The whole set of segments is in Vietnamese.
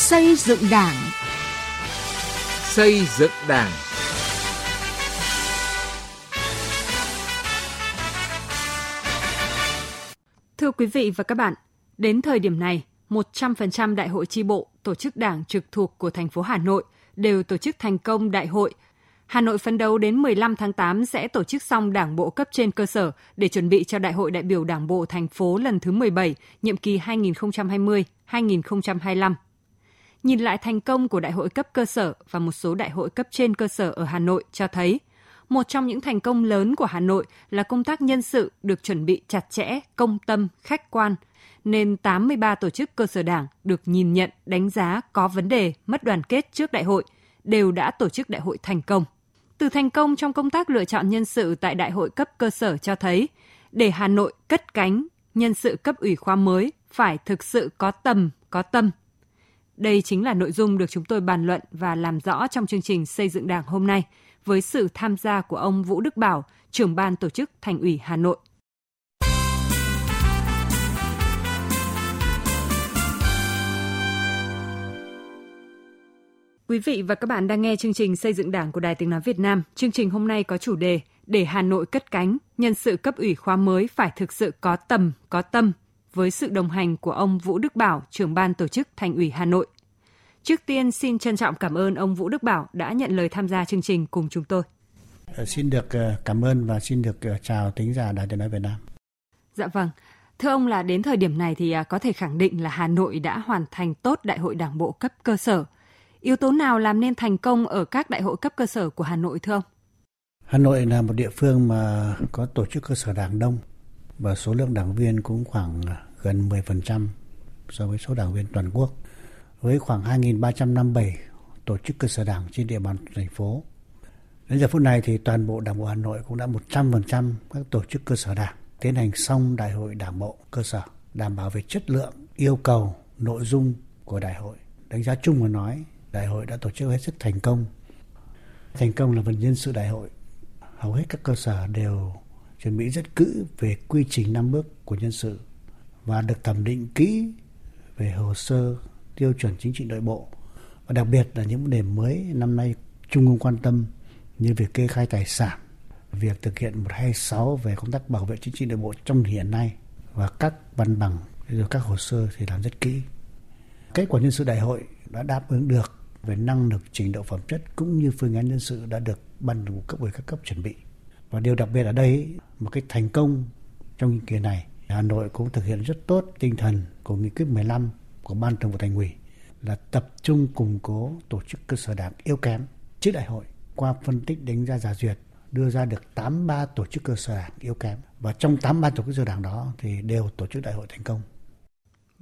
Xây dựng Đảng. Xây dựng Đảng. Thưa quý vị và các bạn, đến thời điểm này, 100% đại hội chi bộ, tổ chức đảng trực thuộc của thành phố Hà Nội đều tổ chức thành công đại hội. Hà Nội phấn đấu đến 15 tháng 8 sẽ tổ chức xong đảng bộ cấp trên cơ sở để chuẩn bị cho Đại hội đại biểu Đảng bộ thành phố lần thứ 17, nhiệm kỳ 2020-2025. Nhìn lại thành công của đại hội cấp cơ sở và một số đại hội cấp trên cơ sở ở Hà Nội cho thấy, một trong những thành công lớn của Hà Nội là công tác nhân sự được chuẩn bị chặt chẽ, công tâm, khách quan, nên 83 tổ chức cơ sở đảng được nhìn nhận, đánh giá có vấn đề, mất đoàn kết trước đại hội, đều đã tổ chức đại hội thành công. Từ thành công trong công tác lựa chọn nhân sự tại đại hội cấp cơ sở cho thấy, để Hà Nội cất cánh, nhân sự cấp ủy khóa mới phải thực sự có tầm, có tâm. Đây chính là nội dung được chúng tôi bàn luận và làm rõ trong chương trình Xây dựng Đảng hôm nay, với sự tham gia của ông Vũ Đức Bảo, trưởng ban tổ chức Thành ủy Hà Nội. Quý vị và các bạn đang nghe chương trình Xây dựng Đảng của Đài Tiếng Nói Việt Nam. Chương trình hôm nay có chủ đề Để Hà Nội cất cánh, nhân sự cấp ủy khóa mới phải thực sự có tầm, có tâm, với sự đồng hành của ông Vũ Đức Bảo, trưởng ban tổ chức Thành ủy Hà Nội. Trước tiên, xin trân trọng cảm ơn ông Vũ Đức Bảo đã nhận lời tham gia chương trình cùng chúng tôi. Xin được cảm ơn và xin được chào thính giả Đài Tiếng Nói Việt Nam. Dạ vâng. Thưa ông, là đến thời điểm này thì có thể khẳng định là Hà Nội đã hoàn thành tốt đại hội đảng bộ cấp cơ sở. Yếu tố nào làm nên thành công ở các đại hội cấp cơ sở của Hà Nội thưa ông? Hà Nội là một địa phương mà có tổ chức cơ sở đảng đông và số lượng đảng viên cũng khoảng gần 10% so với số đảng viên toàn quốc. Với khoảng 2.357 tổ chức cơ sở đảng trên địa bàn thành phố. Đến giờ phút này thì toàn bộ đảng bộ Hà Nội cũng đã 100% các tổ chức cơ sở đảng tiến hành xong đại hội đảng bộ cơ sở, đảm bảo về chất lượng, yêu cầu, nội dung của đại hội. Đánh giá chung mà nói, đại hội đã tổ chức hết sức thành công. Thành công là phần nhân sự đại hội. Hầu hết các cơ sở đều chuẩn bị rất kỹ về quy trình 5 bước của nhân sự và được thẩm định kỹ về hồ sơ, tiêu chuẩn chính trị nội bộ. Và đặc biệt là những vấn đề mới năm nay Trung ương quan tâm như việc kê khai tài sản, việc thực hiện 126 về công tác bảo vệ chính trị nội bộ trong hiện nay và các văn bằng, rồi các hồ sơ thì làm rất kỹ. Kết quả nhân sự đại hội đã đáp ứng được về năng lực, trình độ, phẩm chất cũng như phương án nhân sự đã được ban thường vụ cấp ủy các cấp chuẩn bị. Và điều đặc biệt ở đây, một cái thành công trong nhiệm kỳ này, Hà Nội cũng thực hiện rất tốt tinh thần của nghị quyết 15 của ban thường vụ Thành ủy là tập trung củng cố tổ chức cơ sở đảng yếu kém trước đại hội, qua phân tích đánh giá rà duyệt đưa ra được 83 tổ chức cơ sở đảng yếu kém, và trong 83 tổ chức cơ sở đảng đó thì đều tổ chức đại hội thành công.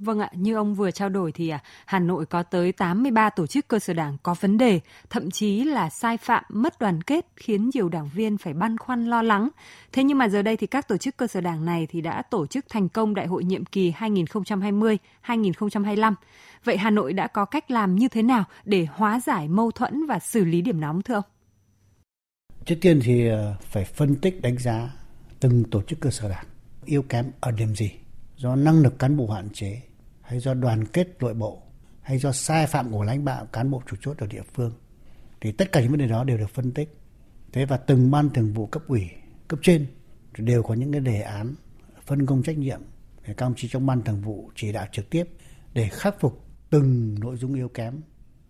Vâng ạ, như ông vừa trao đổi thì Hà Nội có tới 83 tổ chức cơ sở đảng có vấn đề, thậm chí là sai phạm, mất đoàn kết khiến nhiều đảng viên phải băn khoăn lo lắng. Thế nhưng mà giờ đây thì các tổ chức cơ sở đảng này thì đã tổ chức thành công đại hội nhiệm kỳ 2020-2025. Vậy Hà Nội đã có cách làm như thế nào để hóa giải mâu thuẫn và xử lý điểm nóng thưa ông? Trước tiên thì phải phân tích đánh giá từng tổ chức cơ sở đảng yếu kém ở điểm gì, do năng lực cán bộ hạn chế, hay do đoàn kết nội bộ, hay do sai phạm của lãnh đạo cán bộ chủ chốt ở địa phương, thì tất cả những vấn đề đó đều được phân tích. Thế và từng ban thường vụ cấp ủy cấp trên đều có những cái đề án phân công trách nhiệm để các đồng chí trong ban thường vụ chỉ đạo trực tiếp để khắc phục từng nội dung yếu kém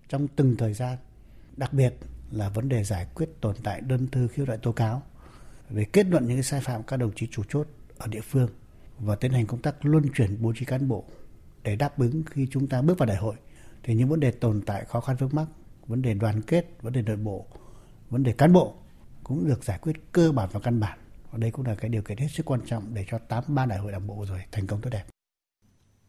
trong từng thời gian, đặc biệt là vấn đề giải quyết tồn tại đơn thư khiếu nại tố cáo về kết luận những cái sai phạm các đồng chí chủ chốt ở địa phương, và tiến hành công tác luân chuyển bố trí cán bộ để đáp ứng khi chúng ta bước vào đại hội thì những vấn đề tồn tại, khó khăn vướng mắc, vấn đề đoàn kết, vấn đề nội bộ, vấn đề cán bộ cũng được giải quyết cơ bản và căn bản. Và đây cũng là cái điều kiện hết sức quan trọng để cho 83 đại hội đảng bộ rồi thành công tốt đẹp.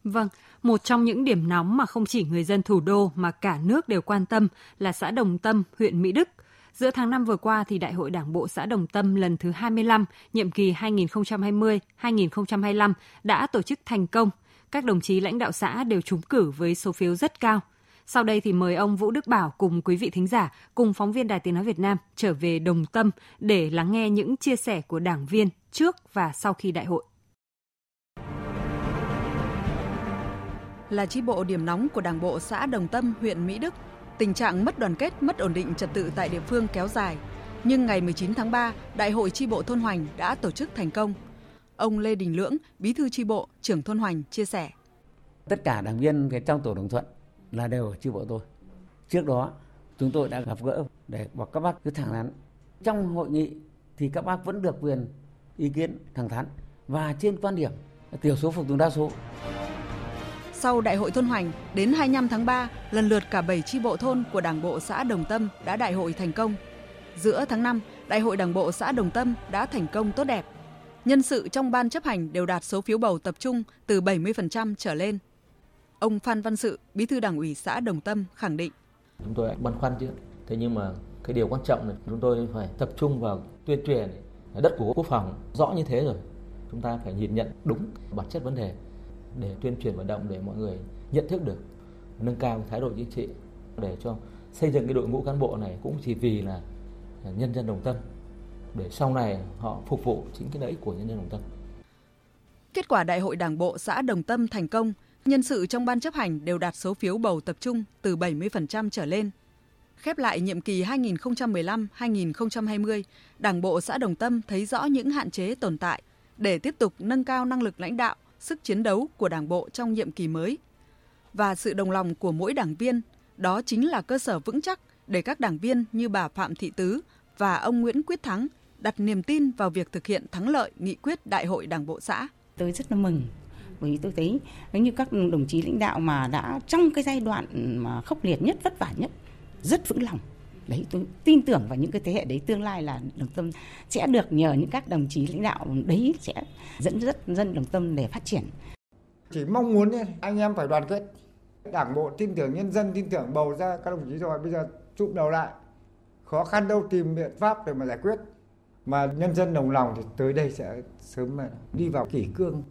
Vâng, một trong những điểm nóng mà không chỉ người dân thủ đô mà cả nước đều quan tâm là xã Đồng Tâm, huyện Mỹ Đức. Giữa tháng 5 vừa qua thì Đại hội Đảng bộ xã Đồng Tâm lần thứ 25, nhiệm kỳ 2020-2025 đã tổ chức thành công. Các đồng chí lãnh đạo xã đều trúng cử với số phiếu rất cao. Sau đây thì mời ông Vũ Đức Bảo cùng quý vị thính giả, cùng phóng viên Đài Tiếng Nói Việt Nam trở về Đồng Tâm để lắng nghe những chia sẻ của đảng viên trước và sau khi đại hội. là chi bộ điểm nóng của Đảng bộ xã Đồng Tâm, huyện Mỹ Đức, tình trạng mất đoàn kết, mất ổn định trật tự tại địa phương kéo dài. Nhưng ngày 19 tháng 3, Đại hội chi bộ thôn Hoành đã tổ chức thành công. Ông Lê Đình Lưỡng, bí thư chi bộ, trưởng thôn Hoành chia sẻ. Tất cả đảng viên trong tổ Đồng Thuận là đều ở chi bộ tôi. Trước đó, chúng tôi đã gặp gỡ đểบอกcác bác cứ thẳng thắn. Trong hội nghị thì các bác vẫn được quyền ý kiến thẳng thắn và trên quan điểm tiểu số phục tùng đa số. Sau Đại hội thôn Hoành, đến 25 tháng 3, lần lượt cả 7 chi bộ thôn của Đảng bộ xã Đồng Tâm đã đại hội thành công. Giữa tháng 5, Đại hội Đảng bộ xã Đồng Tâm đã thành công tốt đẹp. Nhân sự trong ban chấp hành đều đạt số phiếu bầu tập trung từ 70% trở lên. Ông Phan Văn Sự, bí thư Đảng ủy xã Đồng Tâm khẳng định. Chúng tôi băn khoăn chứ. Thế nhưng mà cái điều quan trọng là chúng tôi phải tập trung vào tuyên truyền đất của quốc phòng. Rõ như thế rồi, chúng ta phải nhìn nhận đúng bản chất vấn đề để tuyên truyền vận động để mọi người nhận thức được, nâng cao thái độ chính trị để cho xây dựng cái đội ngũ cán bộ này cũng chỉ vì là nhân dân Đồng Tâm để sau này họ phục vụ chính cái lợi ích của nhân dân Đồng Tâm. Kết quả Đại hội Đảng bộ xã Đồng Tâm thành công, nhân sự trong ban chấp hành đều đạt số phiếu bầu tập trung từ 70% trở lên. Khép lại nhiệm kỳ 2015-2020, Đảng bộ xã Đồng Tâm thấy rõ những hạn chế tồn tại để tiếp tục nâng cao năng lực lãnh đạo, sức chiến đấu của Đảng bộ trong nhiệm kỳ mới. Và sự đồng lòng của mỗi đảng viên, đó chính là cơ sở vững chắc để các đảng viên như bà Phạm Thị Tứ và ông Nguyễn Quyết Thắng đặt niềm tin vào việc thực hiện thắng lợi nghị quyết Đại hội Đảng bộ xã. Tôi rất là mừng. Bởi vì tôi thấy giống như các đồng chí lãnh đạo mà đã trong cái giai đoạn mà khốc liệt nhất, vất vả nhất, rất vững lòng. Đấy, tôi tin tưởng vào những cái thế hệ đấy, tương lai là Đồng Tâm sẽ được nhờ những các đồng chí lãnh đạo đấy sẽ dẫn dắt dân Đồng Tâm để phát triển. Chỉ mong muốn anh em phải đoàn kết. Đảng bộ tin tưởng nhân dân, tin tưởng bầu ra các đồng chí rồi, bây giờ chụm đầu lại. Khó khăn đâu tìm biện pháp để mà giải quyết. Mà nhân dân đồng lòng thì tới đây sẽ sớm mà đi vào kỷ cương.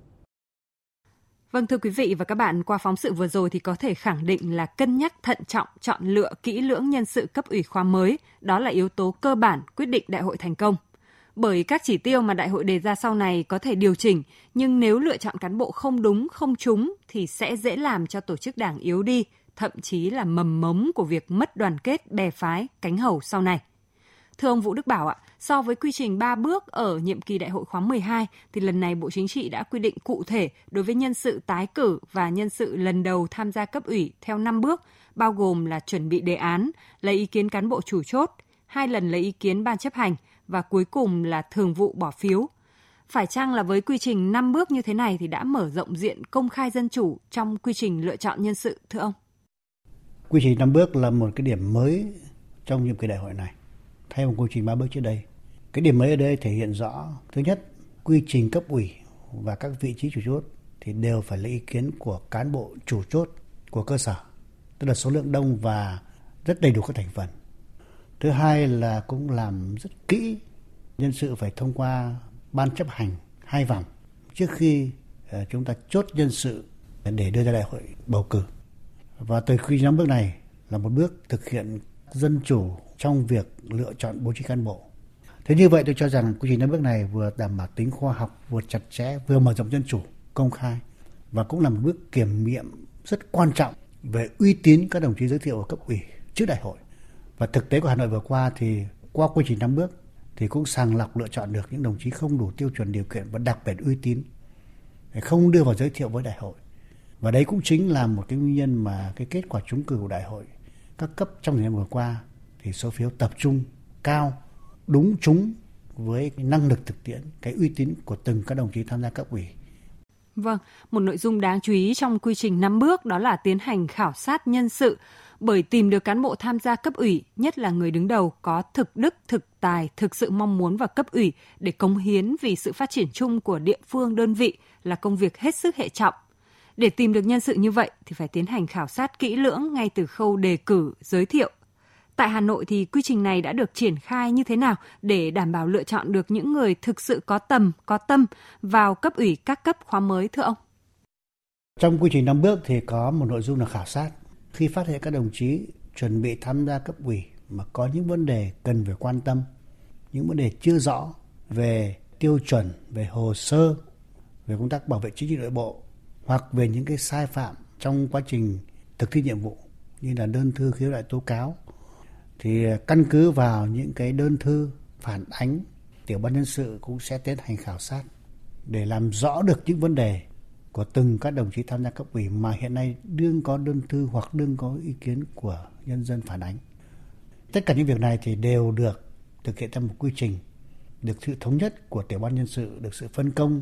Vâng, thưa quý vị và các bạn, qua phóng sự vừa rồi thì có thể khẳng định là cân nhắc thận trọng, chọn lựa kỹ lưỡng nhân sự cấp ủy khóa mới, đó là yếu tố cơ bản quyết định đại hội thành công. Bởi các chỉ tiêu mà đại hội đề ra sau này có thể điều chỉnh, nhưng nếu lựa chọn cán bộ không đúng, không trúng thì sẽ dễ làm cho tổ chức đảng yếu đi, thậm chí là mầm mống của việc mất đoàn kết, bè phái, cánh hầu sau này. Thưa ông Vũ Đức Bảo ạ, so với quy trình 3 bước ở nhiệm kỳ đại hội khóa 12 thì lần này Bộ Chính trị đã quy định cụ thể đối với nhân sự tái cử và nhân sự lần đầu tham gia cấp ủy theo 5 bước, bao gồm là chuẩn bị đề án, lấy ý kiến cán bộ chủ chốt, 2 lần lấy ý kiến ban chấp hành và cuối cùng là thường vụ bỏ phiếu. Phải chăng là với quy trình 5 bước như thế này thì đã mở rộng diện công khai dân chủ trong quy trình lựa chọn nhân sự, thưa ông? Quy trình 5 bước là một cái điểm mới trong nhiệm kỳ đại hội này, thay một quy trình 3 bước trước đây. Cái điểm mới ở đây thể hiện rõ, thứ nhất, quy trình cấp ủy và các vị trí chủ chốt thì đều phải lấy ý kiến của cán bộ chủ chốt của cơ sở, tức là số lượng đông và rất đầy đủ các thành phần. Thứ hai là cũng làm rất kỹ, nhân sự phải thông qua ban chấp hành 2 vòng trước khi chúng ta chốt nhân sự để đưa ra đại hội bầu cử. Và từ khi 5 bước này là một bước thực hiện dân chủ trong việc lựa chọn bố trí cán bộ. Thế như vậy tôi cho rằng quy trình 5 bước này vừa đảm bảo tính khoa học, vừa chặt chẽ, vừa mở rộng dân chủ, công khai và cũng là một bước kiểm nghiệm rất quan trọng về uy tín các đồng chí giới thiệu ở cấp ủy trước đại hội. Và thực tế của Hà Nội vừa qua thì qua quy trình 5 bước thì cũng sàng lọc lựa chọn được những đồng chí không đủ tiêu chuẩn điều kiện và đặc biệt uy tín để không đưa vào giới thiệu với đại hội. Và đấy cũng chính là một cái nguyên nhân mà cái kết quả trúng cử của đại hội các cấp trong thời gian vừa qua thì số phiếu tập trung cao, đúng trúng với cái năng lực thực tiễn, cái uy tín của từng các đồng chí tham gia cấp ủy. Vâng, một nội dung đáng chú ý trong quy trình 5 bước đó là tiến hành khảo sát nhân sự, bởi tìm được cán bộ tham gia cấp ủy, nhất là người đứng đầu có thực đức, thực tài, thực sự mong muốn vào cấp ủy để cống hiến vì sự phát triển chung của địa phương đơn vị là công việc hết sức hệ trọng. Để tìm được nhân sự như vậy thì phải tiến hành khảo sát kỹ lưỡng ngay từ khâu đề cử, giới thiệu. Tại Hà Nội thì quy trình này đã được triển khai như thế nào để đảm bảo lựa chọn được những người thực sự có tầm, có tâm vào cấp ủy các cấp khóa mới, thưa ông? Trong quy trình 5 bước thì có một nội dung là khảo sát. Khi phát hiện các đồng chí chuẩn bị tham gia cấp ủy mà có những vấn đề cần phải quan tâm, những vấn đề chưa rõ về tiêu chuẩn, về hồ sơ, về công tác bảo vệ chính trị nội bộ hoặc về những cái sai phạm trong quá trình thực thi nhiệm vụ, như là đơn thư khiếu nại tố cáo, thì căn cứ vào những cái đơn thư phản ánh, tiểu ban nhân sự cũng sẽ tiến hành khảo sát để làm rõ được những vấn đề của từng các đồng chí tham gia cấp ủy mà hiện nay đương có đơn thư hoặc đương có ý kiến của nhân dân phản ánh. Tất cả những việc này thì đều được thực hiện theo một quy trình, được sự thống nhất của tiểu ban nhân sự, được sự phân công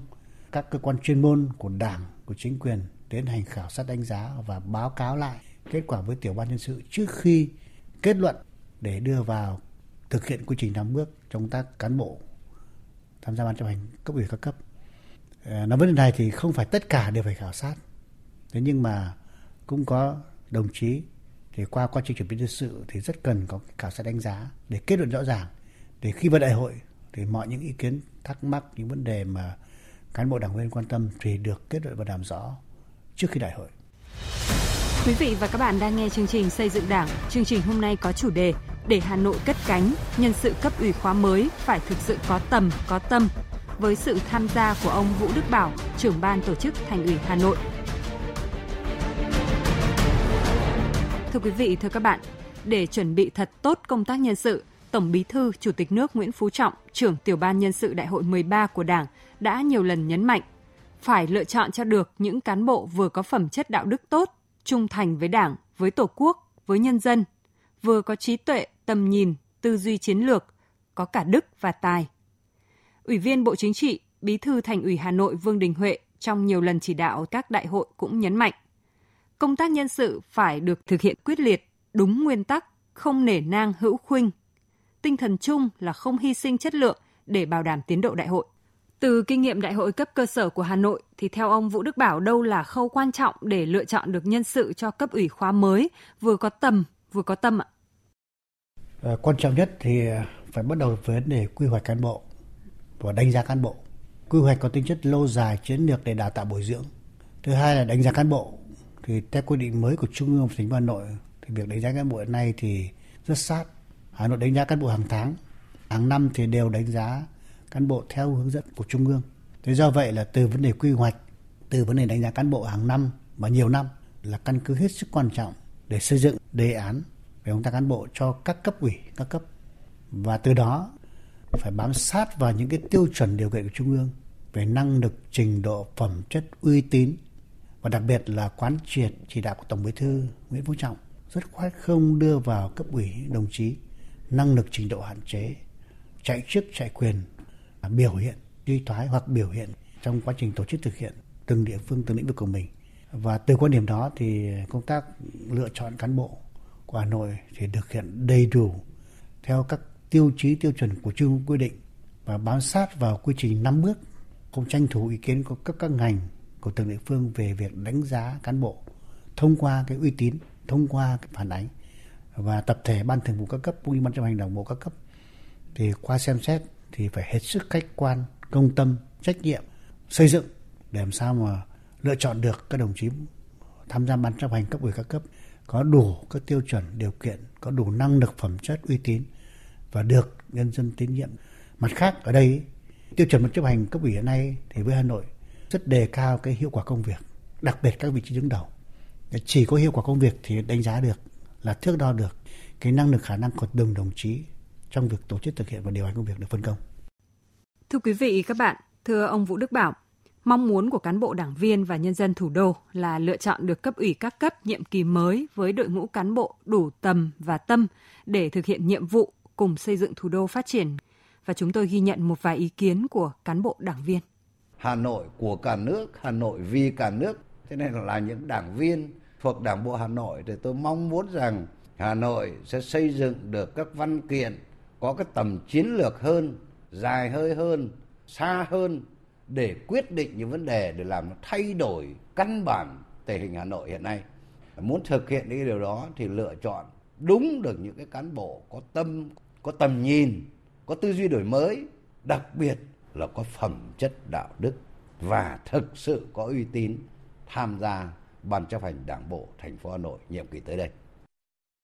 các cơ quan chuyên môn của Đảng, của chính quyền tiến hành khảo sát đánh giá và báo cáo lại kết quả với tiểu ban nhân sự trước khi kết luận để đưa vào thực hiện quy trình năm bước trong công tác cán bộ tham gia ban chấp hành cấp ủy các cấp. Nói vấn đề này thì không phải tất cả đều phải khảo sát. Thế nhưng mà cũng có đồng chí thì qua quá trình chuẩn bị nhân sự thì rất cần có khảo sát đánh giá để kết luận rõ ràng, để khi vào đại hội thì mọi những ý kiến thắc mắc, những vấn đề mà cán bộ đảng viên quan tâm thì được kết luận và làm rõ trước khi đại hội. Quý vị và các bạn đang nghe chương trình Xây dựng Đảng. Chương trình hôm nay có chủ đề Để Hà Nội cất cánh, nhân sự cấp ủy khóa mới phải thực sự có tầm, có tâm, với sự tham gia của ông Vũ Đức Bảo, trưởng ban tổ chức Thành ủy Hà Nội. Thưa quý vị, thưa các bạn, để chuẩn bị thật tốt công tác nhân sự, Tổng Bí thư, Chủ tịch nước Nguyễn Phú Trọng, trưởng tiểu ban nhân sự Đại hội 13 của Đảng đã nhiều lần nhấn mạnh phải lựa chọn cho được những cán bộ vừa có phẩm chất đạo đức tốt, trung thành với Đảng, với Tổ quốc, với nhân dân, vừa có trí tuệ, tầm nhìn, tư duy chiến lược, có cả đức và tài. Ủy viên Bộ Chính trị, Bí thư Thành ủy Hà Nội Vương Đình Huệ trong nhiều lần chỉ đạo các đại hội cũng nhấn mạnh, công tác nhân sự phải được thực hiện quyết liệt, đúng nguyên tắc, không nể nang hữu khuynh. Tinh thần chung là không hy sinh chất lượng để bảo đảm tiến độ đại hội. Từ kinh nghiệm đại hội cấp cơ sở của Hà Nội thì theo ông Vũ Đức Bảo, đâu là khâu quan trọng để lựa chọn được nhân sự cho cấp ủy khóa mới vừa có tầm, vừa có tâm ạ? Quan trọng nhất thì phải bắt đầu với vấn đề quy hoạch cán bộ và đánh giá cán bộ. Quy hoạch có tính chất lâu dài, chiến lược để đào tạo bồi dưỡng. Thứ hai là đánh giá cán bộ. Thì theo quy định mới của Trung ương và Thành phố Hà Nội thì việc đánh giá cán bộ hiện nay thì rất sát. Hà Nội đánh giá cán bộ hàng tháng, hàng năm thì đều đánh giá cán bộ theo hướng dẫn của Trung ương. Thế do vậy là từ vấn đề quy hoạch, từ vấn đề đánh giá cán bộ hàng năm và nhiều năm là căn cứ hết sức quan trọng để xây dựng đề án về công tác cán bộ cho các cấp ủy, các cấp. Và từ đó phải bám sát vào những cái tiêu chuẩn điều kiện của Trung ương về năng lực, trình độ, phẩm chất, uy tín, và đặc biệt là quán triệt chỉ đạo của Tổng Bí thư Nguyễn Phú Trọng rất khoát không đưa vào cấp ủy đồng chí năng lực trình độ hạn chế, chạy chức chạy quyền, biểu hiện suy thoái hoặc biểu hiện trong quá trình tổ chức thực hiện từng địa phương, từng lĩnh vực của mình. Và từ quan điểm đó thì công tác lựa chọn cán bộ của Hà Nội thì được hiện đầy đủ theo các tiêu chí tiêu chuẩn của Trung ương quy định và bám sát vào quy trình 5 bước, không tranh thủ ý kiến của các ngành của từng địa phương về việc đánh giá cán bộ thông qua cái uy tín, thông qua cái phản ánh, và tập thể ban thường vụ các cấp cũng như ban chấp hành đảng bộ các cấp thì qua xem xét thì phải hết sức khách quan, công tâm, trách nhiệm, xây dựng để làm sao mà lựa chọn được các đồng chí tham gia ban chấp hành cấp ủy các cấp có đủ các tiêu chuẩn, điều kiện, có đủ năng lực, phẩm chất, uy tín và được nhân dân tín nhiệm. Mặt khác ở đây tiêu chuẩn ban chấp hành cấp ủy hiện nay thì với Hà Nội rất đề cao cái hiệu quả công việc, đặc biệt các vị trí đứng đầu. Chỉ có hiệu quả công việc thì đánh giá được, là thước đo được cái năng lực, khả năng của từng đồng chí trong việc tổ chức thực hiện và điều hành công việc được phân công. Thưa quý vị, các bạn, thưa ông Vũ Đức Bảo, mong muốn của cán bộ đảng viên và nhân dân thủ đô là lựa chọn được cấp ủy các cấp nhiệm kỳ mới với đội ngũ cán bộ đủ tầm và tâm để thực hiện nhiệm vụ cùng xây dựng thủ đô phát triển. Và chúng tôi ghi nhận một vài ý kiến của cán bộ đảng viên. Hà Nội của cả nước, Hà Nội vì cả nước. Thế nên là những đảng viên thuộc Đảng bộ Hà Nội thì tôi mong muốn rằng Hà Nội sẽ xây dựng được các văn kiện có cái tầm chiến lược hơn, dài hơi hơn, xa hơn để quyết định những vấn đề để làm thay đổi căn bản tình hình Hà Nội hiện nay. Muốn thực hiện cái điều đó thì lựa chọn đúng được những cái cán bộ có tâm, có tầm nhìn, có tư duy đổi mới, đặc biệt là có phẩm chất đạo đức và thực sự có uy tín tham gia ban chấp hành đảng bộ thành phố Hà Nội nhiệm kỳ tới đây.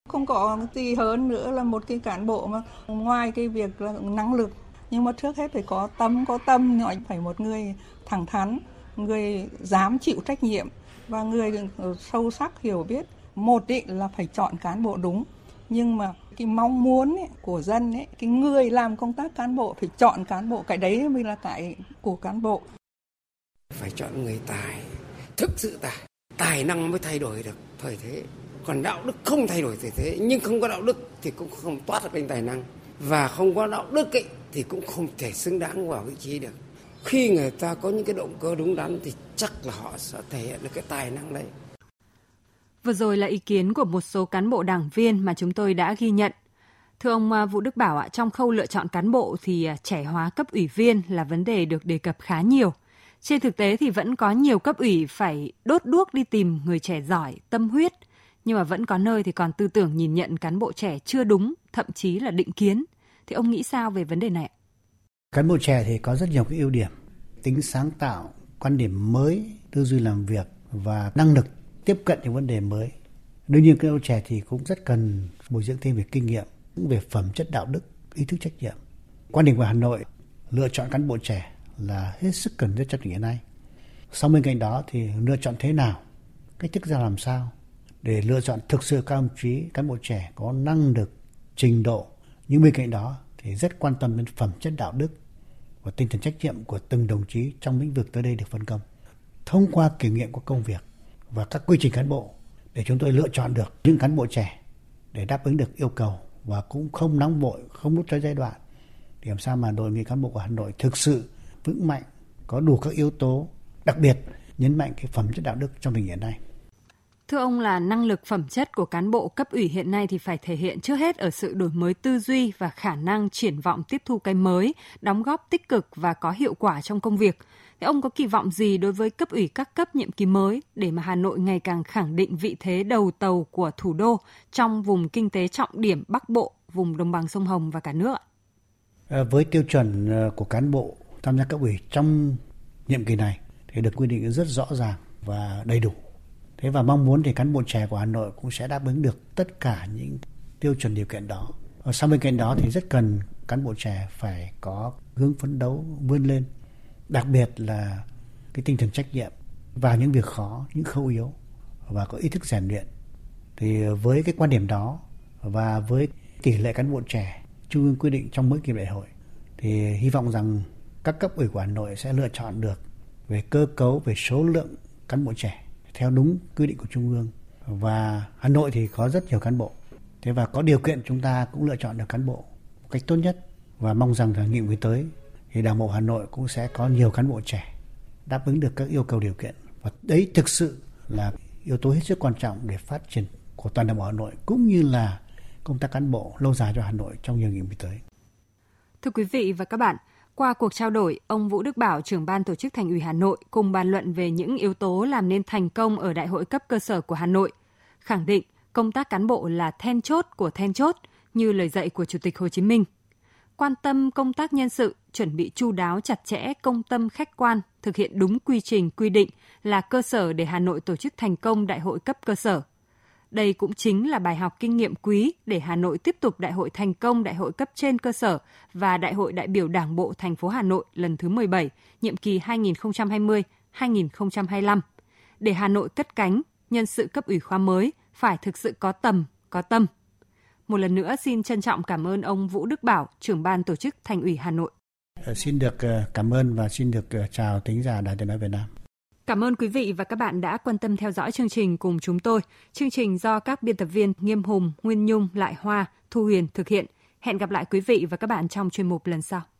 Không có gì hơn nữa là một cái cán bộ mà ngoài cái việc là năng lực, nhưng mà trước hết phải có tâm, nói phải một người thẳng thắn, người dám chịu trách nhiệm Và người sâu sắc hiểu biết, một ý là phải chọn cán bộ đúng, nhưng mà cái mong muốn ấy, của dân ấy, cái người làm công tác cán bộ phải chọn cán bộ, cái đấy mới là cái của cán bộ. Phải chọn người tài, thực sự tài năng mới thay đổi được thời thế. Còn đạo đức không thay đổi thời thế, nhưng không có đạo đức thì cũng không toát được lên tài năng. Và không có đạo đức ấy, thì cũng không thể xứng đáng vào vị trí được. Khi người ta có những cái động cơ đúng đắn thì chắc là họ sẽ thể hiện được cái tài năng đấy. Vừa rồi là ý kiến của một số cán bộ đảng viên mà chúng tôi đã ghi nhận. Thưa ông Vũ Đức Bảo ạ, trong khâu lựa chọn cán bộ thì trẻ hóa cấp ủy viên là vấn đề được đề cập khá nhiều. Trên thực tế thì vẫn có nhiều cấp ủy phải đốt đuốc đi tìm người trẻ giỏi, tâm huyết. Nhưng mà vẫn có nơi thì còn tư tưởng nhìn nhận cán bộ trẻ chưa đúng, thậm chí là định kiến. Thì ông nghĩ sao về vấn đề này? Cán bộ trẻ thì có rất nhiều cái ưu điểm. Tính sáng tạo, quan điểm mới, tư duy làm việc và năng lực tiếp cận những vấn đề mới. Đương nhiên cán bộ trẻ thì cũng rất cần bồi dưỡng thêm về kinh nghiệm, về phẩm chất đạo đức, ý thức trách nhiệm. Quan điểm của Hà Nội lựa chọn cán bộ trẻ là hết sức cần thiết cho tỉnh hiện nay. Sau bên cạnh đó thì lựa chọn thế nào, cách thức ra làm sao để lựa chọn thực sự các đồng chí cán bộ trẻ có năng lực, trình độ. Nhưng bên cạnh đó thì rất quan tâm đến phẩm chất đạo đức và tinh thần trách nhiệm của từng đồng chí trong lĩnh vực tới đây được phân công. Thông qua kiểm nghiệm của công việc và các quy trình cán bộ để chúng tôi lựa chọn được những cán bộ trẻ để đáp ứng được yêu cầu và cũng không nóng vội, không nút tới giai đoạn. Để làm sao mà đội ngũ cán bộ của Hà Nội thực sự vững mạnh, có đủ các yếu tố, đặc biệt nhấn mạnh cái phẩm chất đạo đức trong tình hiện nay. Thưa ông là năng lực phẩm chất của cán bộ cấp ủy hiện nay thì phải thể hiện trước hết ở sự đổi mới tư duy và khả năng triển vọng tiếp thu cái mới, đóng góp tích cực và có hiệu quả trong công việc. Thế ông có kỳ vọng gì đối với cấp ủy các cấp nhiệm kỳ mới để mà Hà Nội ngày càng khẳng định vị thế đầu tàu của thủ đô trong vùng kinh tế trọng điểm Bắc Bộ, vùng đồng bằng sông Hồng và cả nước ạ? Với tiêu chuẩn của cán bộ tham gia cấp ủy trong nhiệm kỳ này thì được quy định rất rõ ràng và đầy đủ. Thế và mong muốn thì cán bộ trẻ của Hà Nội cũng sẽ đáp ứng được tất cả những tiêu chuẩn điều kiện đó. Ở sau bên cạnh đó thì rất cần cán bộ trẻ phải có hướng phấn đấu vươn lên, đặc biệt là cái tinh thần trách nhiệm và những việc khó, những khâu yếu và có ý thức rèn luyện. Thì với cái quan điểm đó và với tỷ lệ cán bộ trẻ trung ương quy định trong mỗi kỳ đại hội thì hy vọng rằng các cấp ủy của Hà Nội sẽ lựa chọn được về cơ cấu, về số lượng cán bộ trẻ theo đúng quy định của Trung ương. Và Hà Nội thì có rất nhiều cán bộ. Thế và có điều kiện chúng ta cũng lựa chọn được cán bộ một cách tốt nhất. Và mong rằng là nhiệm kỳ tới thì Đảng bộ Hà Nội cũng sẽ có nhiều cán bộ trẻ đáp ứng được các yêu cầu điều kiện. Và đấy thực sự là yếu tố hết sức quan trọng để phát triển của toàn Đảng bộ Hà Nội cũng như là công tác cán bộ lâu dài cho Hà Nội trong nhiều nhiệm kỳ tới. Thưa quý vị và các bạn, qua cuộc trao đổi, ông Vũ Đức Bảo, trưởng ban tổ chức Thành ủy Hà Nội cùng bàn luận về những yếu tố làm nên thành công ở đại hội cấp cơ sở của Hà Nội, khẳng định công tác cán bộ là then chốt của then chốt như lời dạy của Chủ tịch Hồ Chí Minh. Quan tâm công tác nhân sự, chuẩn bị chu đáo chặt chẽ, công tâm khách quan, thực hiện đúng quy trình quy định là cơ sở để Hà Nội tổ chức thành công đại hội cấp cơ sở. Đây cũng chính là bài học kinh nghiệm quý để Hà Nội tiếp tục đại hội thành công đại hội cấp trên cơ sở và đại hội đại biểu Đảng bộ thành phố Hà Nội lần thứ 17, nhiệm kỳ 2020-2025. Để Hà Nội cất cánh, nhân sự cấp ủy khóa mới phải thực sự có tầm, có tâm. Một lần nữa xin trân trọng cảm ơn ông Vũ Đức Bảo, trưởng ban tổ chức Thành ủy Hà Nội. Xin được cảm ơn và xin được chào thính giả Đài Tiếng nói Việt Nam. Cảm ơn quý vị và các bạn đã quan tâm theo dõi chương trình cùng chúng tôi. Chương trình do các biên tập viên Nghiêm Hùng, Nguyên Nhung, Lại Hoa, Thu Huyền thực hiện. Hẹn gặp lại quý vị và các bạn trong chuyên mục lần sau.